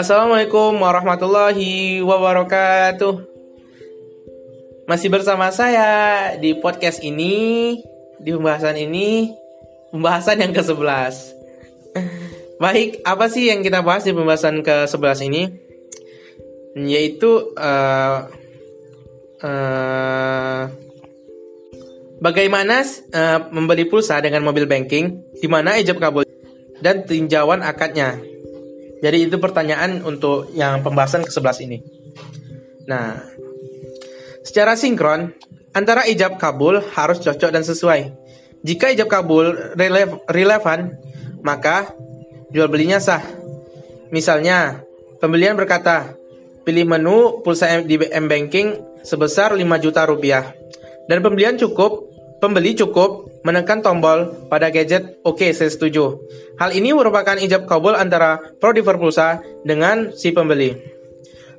Assalamualaikum warahmatullahi wabarakatuh. Masih bersama saya di podcast ini, di pembahasan ini, pembahasan yang ke-11. Baik, apa sih yang kita bahas di pembahasan ke-11 ini? Yaitu bagaimana membeli pulsa dengan mobil banking, di mana ijab kabul dan tinjauan akadnya. Jadi itu pertanyaan untuk yang pembahasan ke-11 ini. Nah, secara sinkron, antara ijab kabul harus cocok dan sesuai. Jika ijab kabul relevan, maka jual belinya sah. Misalnya, pembelian berkata, pilih menu pulsa di M-Banking sebesar 5 juta rupiah. Dan pembeli cukup menekan tombol pada gadget, oke, saya setuju. Hal ini merupakan ijab kabul antara prodiver pulsa dengan si pembeli.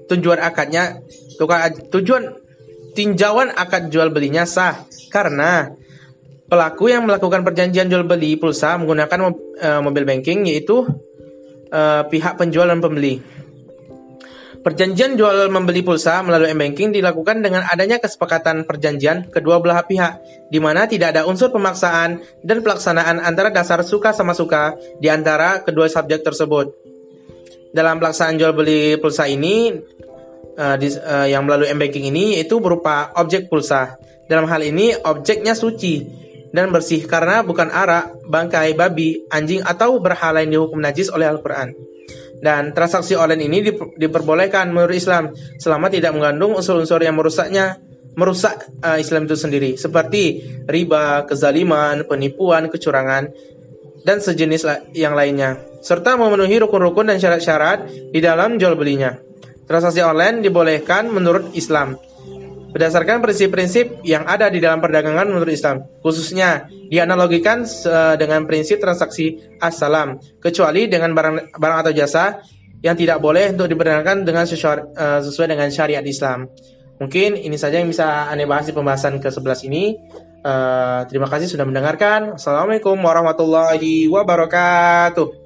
Tujuan tinjauan akad jual belinya sah karena pelaku yang melakukan perjanjian jual beli pulsa menggunakan mobil banking, yaitu pihak penjual dan pembeli. Perjanjian jual membeli pulsa melalui M-Banking dilakukan dengan adanya kesepakatan perjanjian kedua belah pihak, di mana tidak ada unsur pemaksaan dan pelaksanaan antara dasar suka sama suka di antara kedua subjek tersebut. Dalam pelaksanaan jual beli pulsa ini, yang melalui M-Banking ini yaitu berupa objek pulsa. Dalam hal ini, objeknya suci dan bersih karena bukan arak, bangkai, babi, anjing, atau berhala yang dihukum najis oleh Al-Quran. Dan transaksi online ini diperbolehkan menurut Islam selama tidak mengandung unsur-unsur yang merusak Islam itu sendiri, seperti riba, kezaliman, penipuan, kecurangan, dan sejenis yang lainnya, serta memenuhi rukun-rukun dan syarat-syarat di dalam jual belinya. Transaksi online dibolehkan menurut Islam berdasarkan prinsip-prinsip yang ada di dalam perdagangan menurut Islam, khususnya dianalogikan dengan prinsip transaksi as-salam, kecuali dengan barang atau jasa yang tidak boleh untuk diperdagangkan dengan sesuai dengan syariat Islam. Mungkin ini saja yang bisa Anda bahas di pembahasan ke-11 ini. Terima kasih sudah mendengarkan. Assalamualaikum warahmatullahi wabarakatuh.